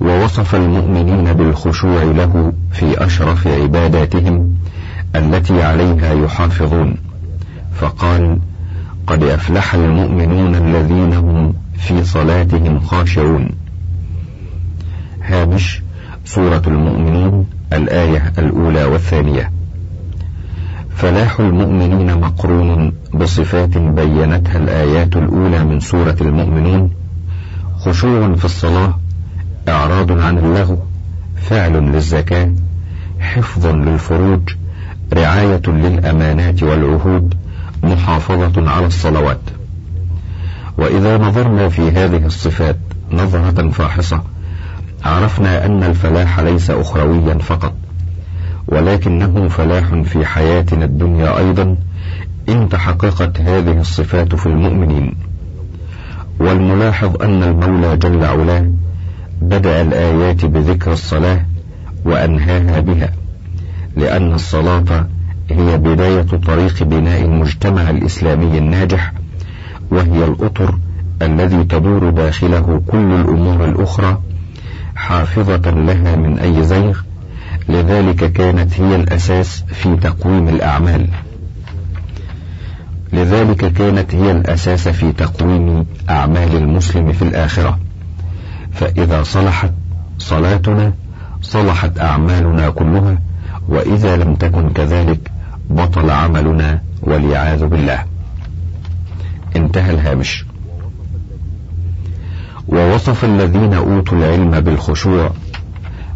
ووصف المؤمنين بالخشوع له في أشرف عباداتهم التي عليها يحافظون، فقال: قد أفلح المؤمنون الذين هم في صلاتهم خاشعون. هامش: سورة المؤمنون الآية الأولى والثانية. فلاح المؤمنين مقرون بصفات بينتها الآيات الأولى من سورة المؤمنون: خشوع في الصلاة، إعراض عن اللغو، فعل للزكاة، حفظ للفروج، رعاية للأمانات والعهود، محافظة على الصلوات. وإذا نظرنا في هذه الصفات نظرة فاحصة عرفنا أن الفلاح ليس أخرويا فقط، ولكنه فلاح في حياتنا الدنيا أيضا إن تحققت هذه الصفات في المؤمنين. والملاحظ أن المولى جل علاه بدأ الآيات بذكر الصلاة وأنهاها بها، لأن الصلاة هي بداية طريق بناء المجتمع الإسلامي الناجح، وهي الأطر الذي تدور داخله كل الأمور الأخرى حافظة لها من أي زيغ، لذلك كانت هي الأساس في تقويم الأعمال لذلك كانت هي الأساس في تقويم أعمال المسلم في الآخرة. فإذا صلحت صلاتنا صلحت أعمالنا كلها، وإذا لم تكن كذلك بطل عملنا والعياذ بالله. انتهى الهامش. ووصف الذين أوتوا العلم بالخشوع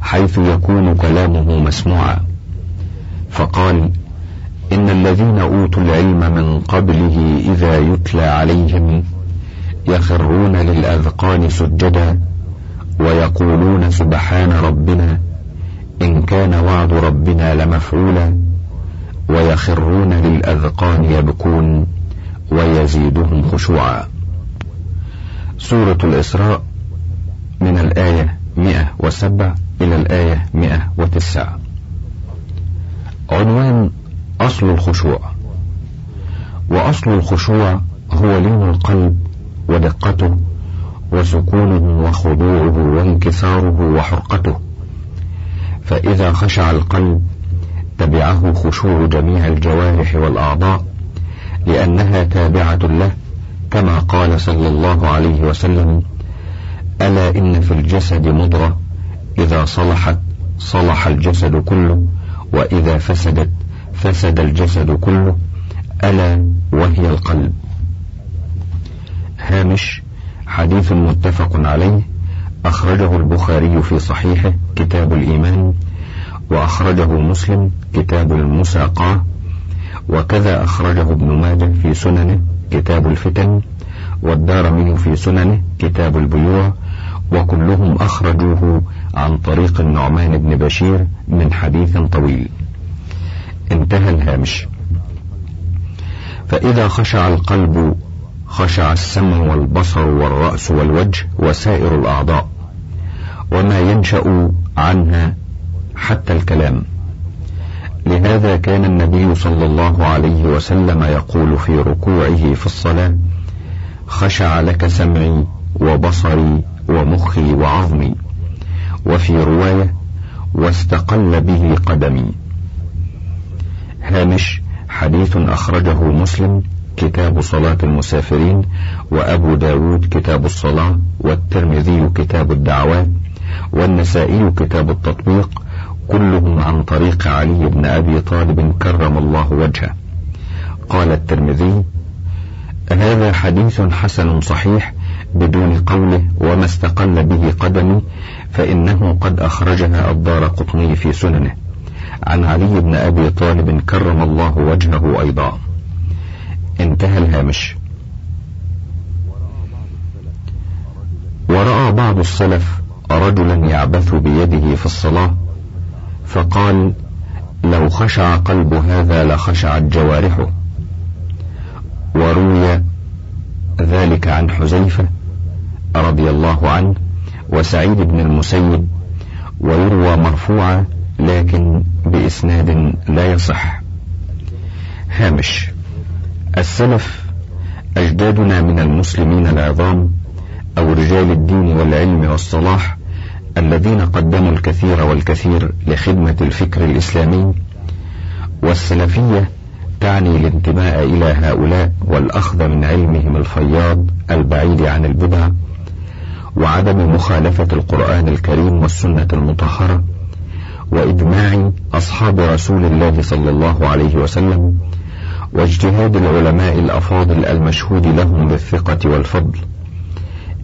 حيث يكون كلامه مسموعا، فقال: إن الذين أوتوا العلم من قبله إذا يتلى عليهم يخرون للأذقان سجدا ويقولون سبحان ربنا إن كان وعد ربنا لمفعولا، ويخرون للأذقان يبكون ويزيدهم خشوعا. سورة الإسراء من الآية مئة وسبع إلى الآية مئة وتسعة. عنوان: أصل الخشوع. وأصل الخشوع هو لين القلب ودقته وسكونه وخضوعه وانكساره وحرقته، فإذا خشع القلب تبعه خشوع جميع الجوارح والأعضاء، لأنها تابعة له، كما قال صلى الله عليه وسلم: ألا إن في الجسد مضغة إذا صلحت صلح الجسد كله، وإذا فسدت فسد الجسد كله، ألا وهي القلب. هامش: حديث متفق عليه، أخرجه البخاري في صحيحه كتاب الإيمان، وأخرجه مسلم كتاب المساقاة، وكذا أخرجه ابن ماجه في سننه كتاب الفتن، والدارمي في سننه كتاب البيوع، وكلهم أخرجوه عن طريق النعمان بن بشير من حديث طويل. انتهى الهامش. فإذا خشع القلب خشع السمع والبصر والرأس والوجه وسائر الأعضاء وما ينشأ عنها حتى الكلام، لهذا كان النبي صلى الله عليه وسلم يقول في ركوعه في الصلاة: خشع لك سمعي وبصري ومخي وعظمي، وفي رواية: واستقل به قدمي. هامش: حديث أخرجه مسلم كتاب صلاة المسافرين، وأبو داود كتاب الصلاة، والترمذي كتاب الدعوات، والنسائي كتاب التطبيق، كلهم عن طريق علي بن أبي طالب كرم الله وجهه. قال الترمذي: هذا حديث حسن صحيح بدون قوله وما استقل به قدمي، فإنه قد أخرجها الدارقطني في سننه عن علي بن أبي طالب كرم الله وجهه أيضا. انتهى الهامش. ورأى بعض السلف رجلا يعبث بيده في الصلاة فقال: لو خشع قلب هذا لخشعت جوارحه. وروي ذلك عن حذيفة رضي الله عنه وسعيد بن المسيب، ويروى مرفوعة لكن بإسناد لا يصح. هامش: السلف أجدادنا من المسلمين العظام أو رجال الدين والعلم والصلاح الذين قدموا الكثير والكثير لخدمة الفكر الإسلامي، والسلفية تعني الانتماء إلى هؤلاء والأخذ من علمهم الفياض البعيد عن البدع، وعدم مخالفة القرآن الكريم والسنة المطهرة، وإجماع أصحاب رسول الله صلى الله عليه وسلم، واجتهاد العلماء الأفاضل المشهود لهم بالثقة والفضل.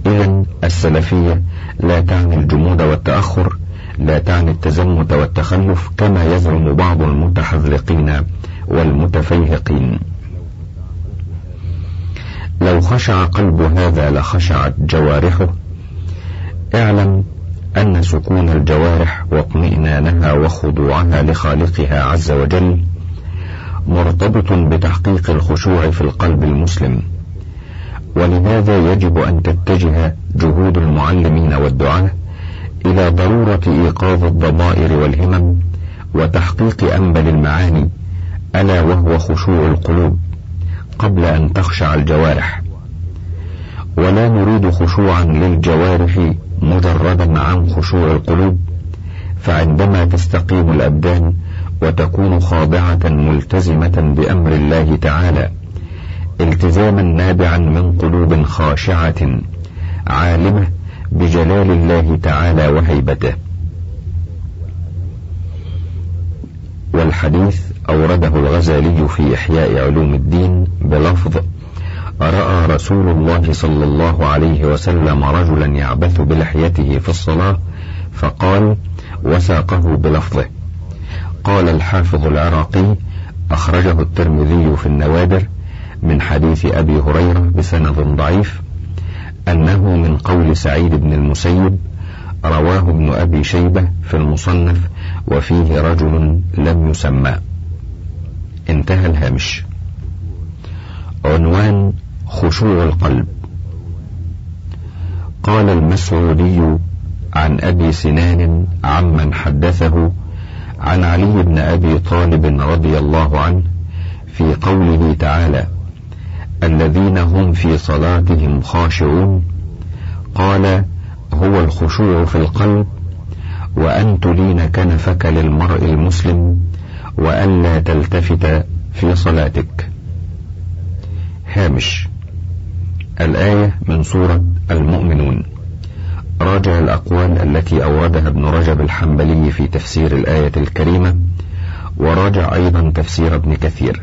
إذن السلفية لا تعني الجمود والتأخر، لا تعني التزمت والتخلف كما يزعم بعض المتحذلقين والمتفيهقين. لو خشع قلب هذا لخشعت جوارحه. اعلم أن سكون الجوارح واطمئنانها وخضوعها لخالقها عز وجل مرتبط بتحقيق الخشوع في القلب المسلم، ولهذا يجب أن تتجه جهود المعلمين والدعاة إلى ضرورة إيقاظ الضمائر والهمم وتحقيق أنبل المعاني، ألا وهو خشوع القلوب قبل أن تخشع الجوارح. ولا نريد خشوعا للجوارح مجردا عن خشوع القلوب، فعندما تستقيم الأبدان وتكون خاضعة ملتزمة بأمر الله تعالى التزاما نابعا من قلوب خاشعة عالمة بجلال الله تعالى وهيبته. والحديث أورده الغزالي في إحياء علوم الدين بلفظ: رأى رسول الله صلى الله عليه وسلم رجلا يعبث بلحيته في الصلاة فقال، وساقه بلفظه. قال الحافظ العراقي: أخرجه الترمذي في النوادر من حديث أبي هريرة بسند ضعيف أنه من قول سعيد بن المسيب، رواه ابن أبي شيبة في المصنف وفيه رجل لم يسمى. انتهى الهامش. عنوان: خشوع القلب. قال المسعودي عن أبي سنان عمن حدثه عن علي بن أبي طالب رضي الله عنه في قوله تعالى: الذين هم في صلاتهم خاشعون، قال: هو الخشوع في القلب، وأن تلين كنفك للمرء المسلم، وأن لا تلتفت في صلاتك. هامش: الآية من سورة المؤمنون. راجع الأقوال التي أوردها ابن رجب الحنبلي في تفسير الآية الكريمة، وراجع أيضا تفسير ابن كثير.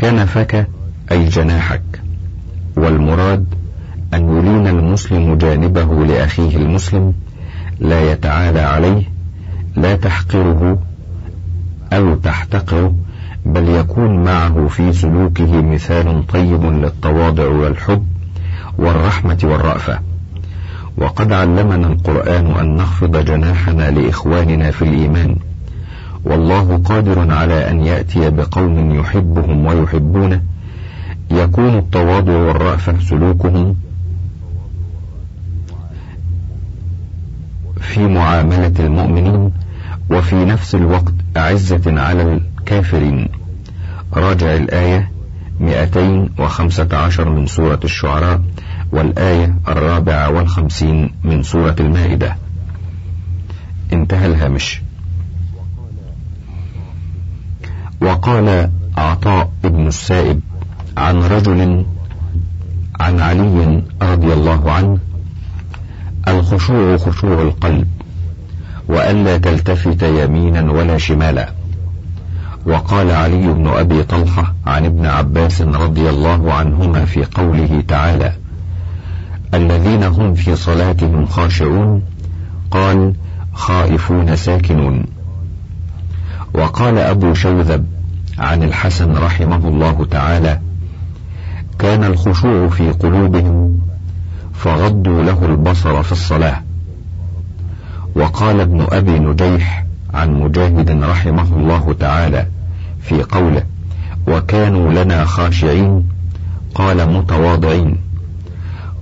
كنفك أي جناحك، والمراد أن يلين المسلم جانبه لأخيه المسلم، لا يتعالى عليه، لا تحقره أو تحتقره، بل يكون معه في سلوكه مثال طيب للتواضع والحب والرحمة والرأفة. وقد علمنا القرآن أن نخفض جناحنا لإخواننا في الإيمان، والله قادر على أن يأتي بقوم يحبهم ويحبونه يكون التواضع والرأفة سلوكهم في معاملة المؤمنين، وفي نفس الوقت عزة على الكافرين. راجع الآية مئتين وخمسة عشر من سورة الشعراء والآية الرابعة والخمسين من سورة المائدة. انتهى الهامش. وقال عطاء بن السائب عن رجل عن علي رضي الله عنه: الخشوع خشوع القلب، وألا تلتفت يمينا ولا شمالا. وقال علي بن أبي طلحة عن ابن عباس رضي الله عنهما في قوله تعالى: الذين هم في صلاتهم خاشعون، قال: خائفون ساكنون. وقال أبو شوذب عن الحسن رحمه الله تعالى: كان الخشوع في قلوبهم فغضوا له البصر في الصلاة. وقال ابن أبي نجيح عن مجاهد رحمه الله تعالى في قوله: وكانوا لنا خاشعين، قال: متواضعين.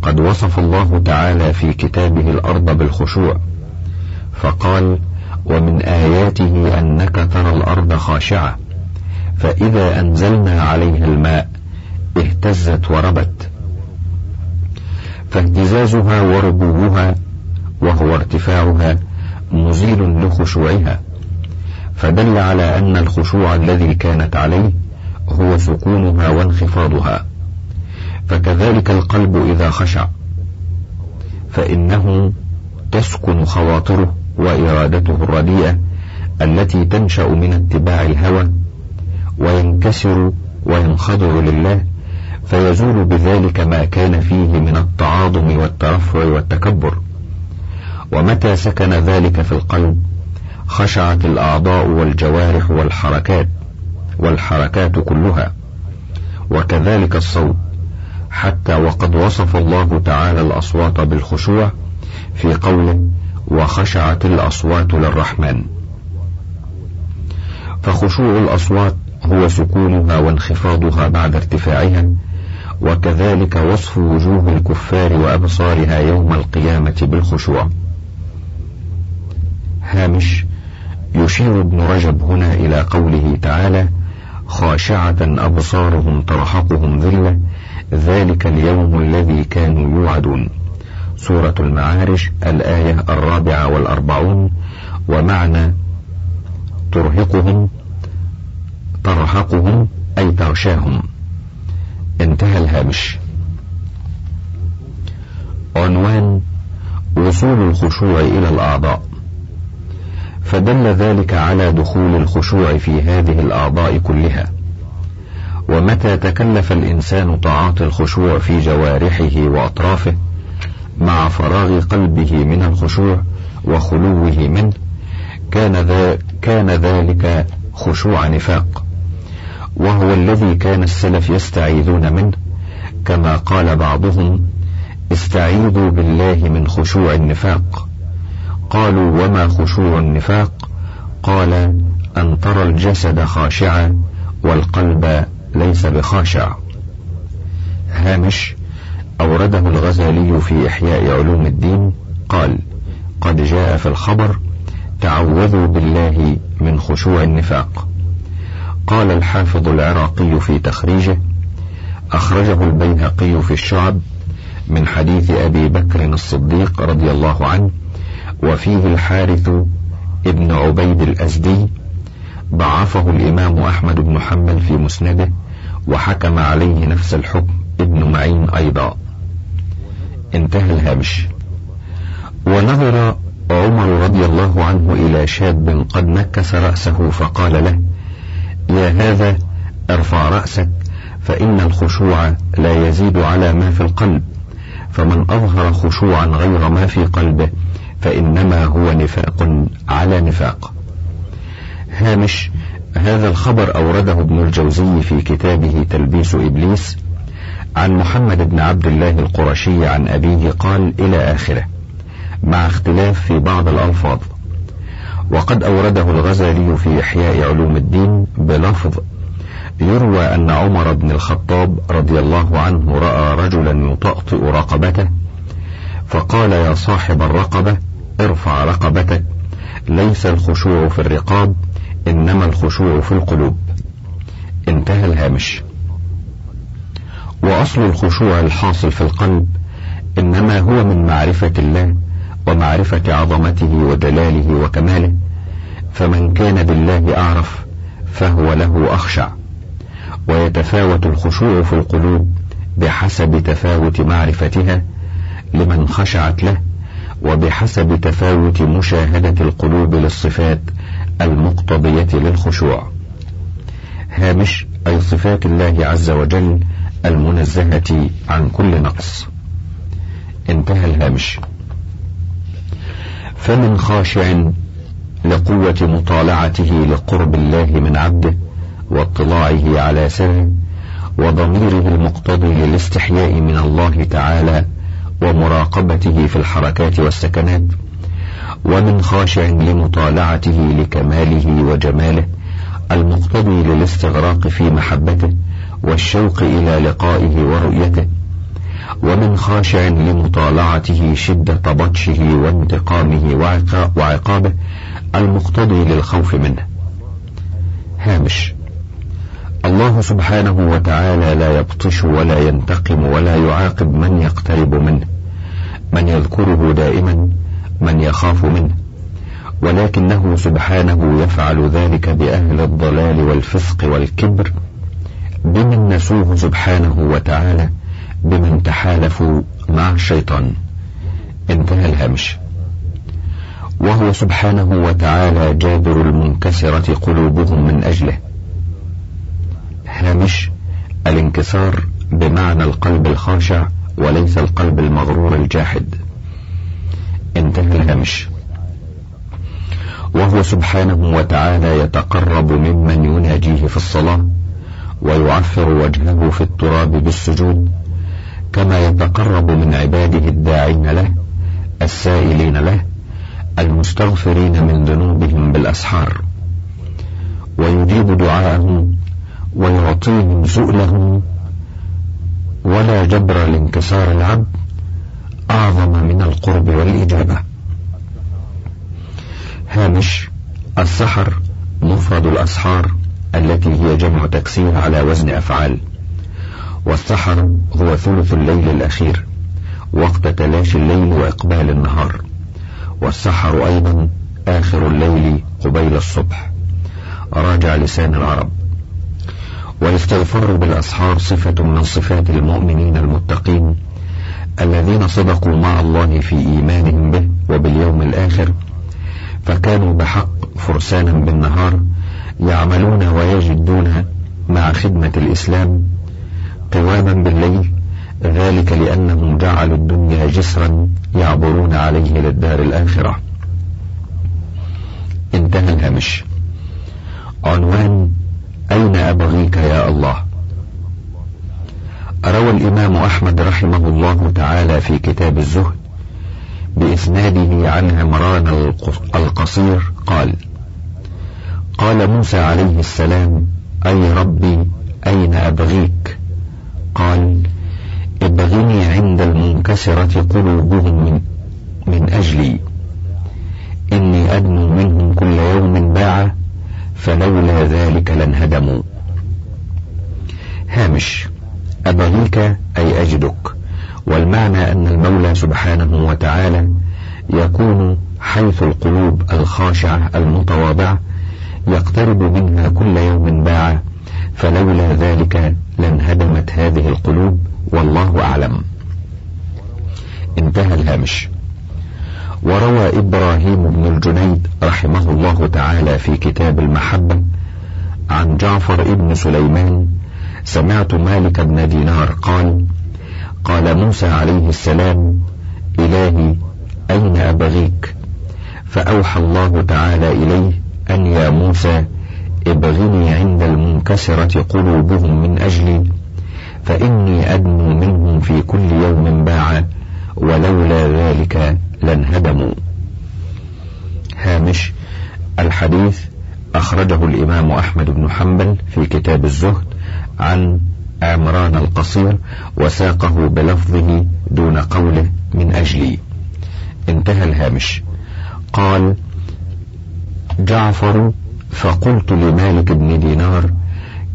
قد وصف الله تعالى في كتابه الأرض بالخشوع، فقال: ومن آياته أنك ترى الأرض خاشعة، فإذا أنزلنا عليها الماء اهتزت وربت. فاهتزازها وربوها وهو ارتفاعها مزيل لخشوعها، فدل على أن الخشوع الذي كانت عليه هو سكونها وانخفاضها. فكذلك القلب إذا خشع فإنه تسكن خواطره وإرادته الرديئة التي تنشأ من اتباع الهوى، وينكسر وينخضع لله، فيزول بذلك ما كان فيه من التعاظم والترفع والتكبر. ومتى سكن ذلك في القلب خشعت الأعضاء والجوارح والحركات والحركات كلها، وكذلك الصوت، حتى وقد وصف الله تعالى الأصوات بالخشوع في قوله: وخشعت الأصوات للرحمن. فخشوع الأصوات هو سكونها وانخفاضها بعد ارتفاعها، وكذلك وصف وجوه الكفار وأبصارها يوم القيامة بالخشوع. هامش: يشير ابن رجب هنا إلى قوله تعالى: خاشعة أبصارهم ترهقهم ذلة، ذلك اليوم الذي كانوا يوعدون. سورة المعارج الآية الرابعة والأربعون. ومعنى ترهقهم ترهقهم أي تغشاهم. انتهى الهامش. عنوان: وصول الخشوع إلى الأعضاء. فدل ذلك على دخول الخشوع في هذه الأعضاء كلها. ومتى تكلف الإنسان تعاطي الخشوع في جوارحه وأطرافه مع فراغ قلبه من الخشوع وخلوه منه، كان, ذا كان ذلك خشوع نفاق، وهو الذي كان السلف يستعيذون منه، كما قال بعضهم: استعيذوا بالله من خشوع النفاق. قالوا: وما خشوع النفاق؟ قال: أن ترى الجسد خاشعا والقلب ليس بخاشع. هامش: أورده الغزالي في إحياء علوم الدين، قال: قد جاء في الخبر: تعوذوا بالله من خشوع النفاق. قال الحافظ العراقي في تخريجه: أخرجه البيهقي في الشعب من حديث أبي بكر الصديق رضي الله عنه، وفيه الحارث ابن عبيد الأزدي، ضعفه الإمام أحمد بن حنبل في مسنده، وحكم عليه نفس الحكم ابن معين أيضا. انتهى الهامش. ونظر عمر رضي الله عنه إلى شاب قد نكس رأسه فقال له: يا هذا، ارفع رأسك، فإن الخشوع لا يزيد على ما في القلب، فمن أظهر خشوعا غير ما في قلبه فإنما هو نفاق على نفاق. هامش: هذا الخبر أورده ابن الجوزي في كتابه تلبيس إبليس عن محمد بن عبد الله القرشي عن أبيه قال، إلى آخره، مع اختلاف في بعض الألفاظ. وقد أورده الغزالي في إحياء علوم الدين بلفظ: يروى أن عمر بن الخطاب رضي الله عنه رأى رجلا يطأطئ رقبته، فقال: يا صاحب الرقبة، ارفع رقبتك، ليس الخشوع في الرقاب إنما الخشوع في القلوب. انتهى الهامش. وأصل الخشوع الحاصل في القلب إنما هو من معرفة الله ومعرفة عظمته وجلاله وكماله، فمن كان بالله أعرف فهو له أخشع. ويتفاوت الخشوع في القلوب بحسب تفاوت معرفتها لمن خشعت له، وبحسب تفاوت مشاهدة القلوب للصفات المقتضية للخشوع. هامش: أي صفات الله عز وجل المنزهة عن كل نقص. انتهى الهامش. فمن خاشع لقوة مطالعته لقرب الله من عبده واطلاعه على سره وضميره المقتضي للاستحياء من الله تعالى ومراقبته في الحركات والسكنات، ومن خاشع لمطالعته لكماله وجماله المقتضي للاستغراق في محبته والشوق إلى لقائه ورؤيته، ومن خاشع لمطالعته شدة بطشه وانتقامه وعقابه المقتضي للخوف منه. هامش: الله سبحانه وتعالى لا يبطش ولا ينتقم ولا يعاقب من يقترب منه، من يذكره دائما، من يخاف منه، ولكنه سبحانه يفعل ذلك بأهل الضلال والفسق والكبر، بمن نسوه سبحانه وتعالى، بمن تحالفوا مع الشيطان. انتهى الهامش. وهو سبحانه وتعالى جابر المنكسرة قلوبهم من أجله. هامش: الانكسار بمعنى القلب الخاشع وليس القلب المغرور الجاحد. انتهى الهامش. وهو سبحانه وتعالى يتقرب ممن يناجيه في الصلاة ويعفر وجهه في التراب بالسجود، كما يتقرب من عباده الداعين له السائلين له المستغفرين من ذنوبهم بالأسحار، ويجيب دعاءهم ويعطيهم سؤلهم. ولا جبر لانكسار العبد أعظم من القرب والإجابة. هامش: السحر مفرد الأسحار التي هي جمع تكسير على وزن أفعال، والسحر هو ثلث الليل الأخير وقت تلاشي الليل وإقبال النهار، والسحر أيضا آخر الليل قبيل الصبح. راجع لسان العرب. والاستغفار بالأسحار صفة من صفات المؤمنين المتقين الذين صدقوا مع الله في إيمانهم به وباليوم الآخر، فكانوا بحق فرسانا بالنهار يعملون ويجدون مع خدمة الإسلام، قواما بالليل، ذلك لأنهم جعلوا الدنيا جسرا يعبرون عليه للدار الآخرة. انتهى الهامش. عنوان: أين أبغيك يا الله؟ روى الإمام أحمد رحمه الله تعالى في كتاب الزهد بإسناده عن عمران القصير قال: قال موسى عليه السلام: أي ربي أين أبغيك؟ قال: ابغني عند المنكسرة قلوبهم من, من أجلي، إني أدنو منهم كل يوم باعة، فلولا ذلك لانهدموا. هامش: أبغيك أي أجدك، والمعنى أن المولى سبحانه وتعالى يكون حيث القلوب الخاشعة المتواضعة يقترب منها كل يوم باعة، فلولا ذلك لانهدمت هذه القلوب، والله أعلم. انتهى الهامش. وروى إبراهيم بن الجنيد رحمه الله تعالى في كتاب المحبة عن جعفر بن سليمان: سمعت مالك بن دينار قال: قال موسى عليه السلام: إلهي أين أبغيك؟ فأوحى الله تعالى إليه أن يا موسى ابغني عند المنكسرة قلوبهم من أجلي، فإني أدنو منهم في كل يوم باعا، ولولا ذلك لانهدموا. هامش: الحديث أخرجه الإمام أحمد بن حنبل في كتاب الزهد عن عمران القصير وساقه بلفظه دون قوله من أجلي. انتهى الهامش. قال: جعفر فقلت لمالك بن دينار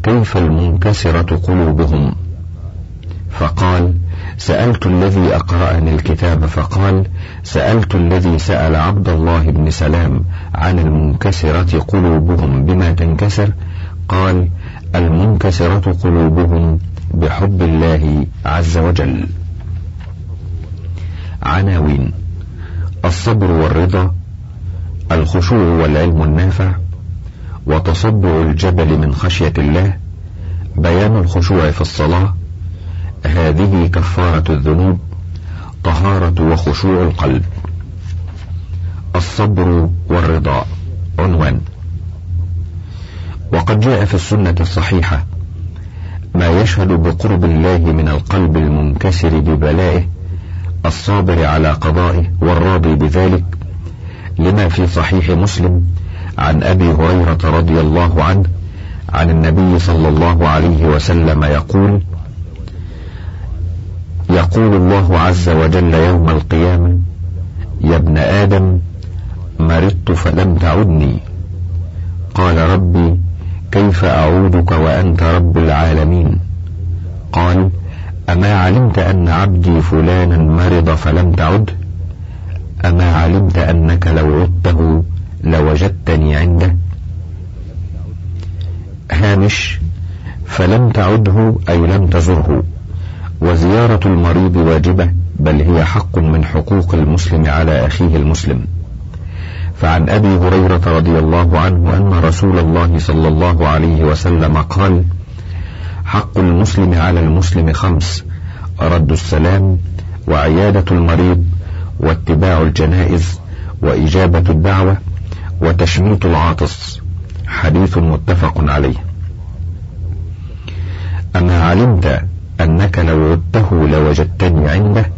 كيف المنكسرة قلوبهم؟ فقال سألت الذي أقرأني الكتاب فقال سألت الذي سأل عبد الله بن سلام عن المنكسرة قلوبهم بما تنكسر قال المنكسرة قلوبهم بحب الله عز وجل. عناوين: الصبر والرضا، الخشوع والعلم النافع، وتصدع الجبل من خشية الله، بيان الخشوع في الصلاة، هذه كفارة الذنوب، طهارة وخشوع القلب. الصبر والرضا. عنوان: وقد جاء في السنة الصحيحة ما يشهد بقرب الله من القلب المنكسر ببلائه الصابر على قضائه والراضي بذلك، لما في صحيح مسلم عن أبي هريرة رضي الله عنه عن النبي صلى الله عليه وسلم يقول يقول الله عز وجل يوم القيامة يا ابن آدم مرضت فلم تعدني، قال ربي كيف أعودك وأنت رب العالمين؟ قال أما علمت أن عبدي فلانا مرض فلم تعد؟ أما علمت أنك لو عدته لوجدتني عنده؟ هامش: فلم تعده أي لم تزره، وزيارة المريض واجبة بل هي حق من حقوق المسلم على أخيه المسلم. فعن أبي هريرة رضي الله عنه أن رسول الله صلى الله عليه وسلم قال حق المسلم على المسلم خمس: رد السلام، وعيادة المريض، واتباع الجنائز، وإجابة الدعوة، وتشميت العاطس. حديث متفق عليه. أما علمت أنك لو عدته لوجدتني عنده،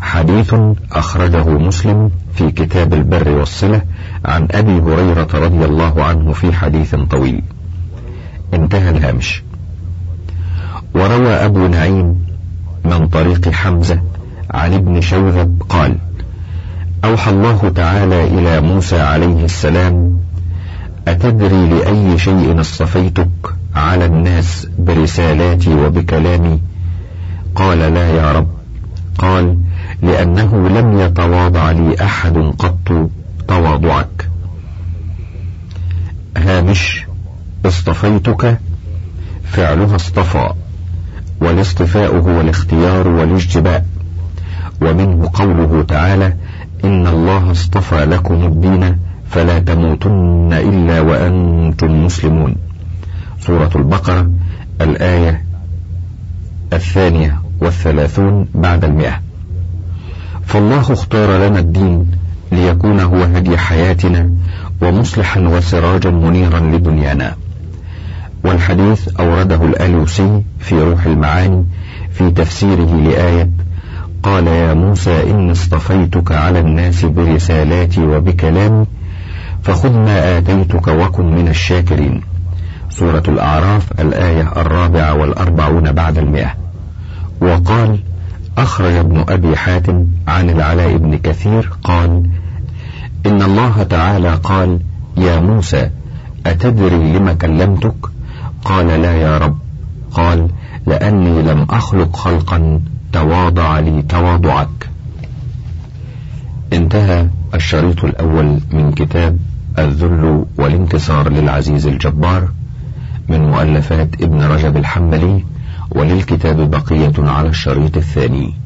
حديث أخرجه مسلم في كتاب البر والصلة عن أبي هريرة رضي الله عنه في حديث طويل. انتهى الهامش. وروى أبو نعيم من طريق حمزة عن ابن شوذب قال أوحى الله تعالى إلى موسى عليه السلام أتدري لأي شيء اصطفيتك على الناس برسالاتي وبكلامي؟ قال لا يا رب. قال لأنه لم يتواضع لي أحد قط تواضعك. هامش: اصطفيتك فعلها اصطفى، والاصطفاء هو الاختيار والاجتباء، ومنه قوله تعالى إن الله اصطفى لكم الدين فلا تموتن إلا وأنتم مسلمون، سورة البقرة الآية الثانية والثلاثون بعد المئة. فالله اختار لنا الدين ليكون هو هدي حياتنا ومصلحا وسراجا منيرا لدنيانا. والحديث أورده الألوسي في روح المعاني في تفسيره لآية قال يا موسى إني اصطفيتك على الناس برسالاتي وبكلامي فخذ ما آتيتك وكن من الشاكرين، سورة الأعراف الآية الرابعة والأربعون بعد المئة. وقال أخرج ابن أبي حاتم عن العلاء بن كثير قال إن الله تعالى قال يا موسى أتدري لما كلمتك؟ قال لا يا رب. قال لأني لم أخلق خلقا تواضع لي تواضعك. انتهى الشريط الأول من كتاب الذل والانتصار للعزيز الجبار من مؤلفات ابن رجب الحنبلي، وللكتاب بقية على الشريط الثاني.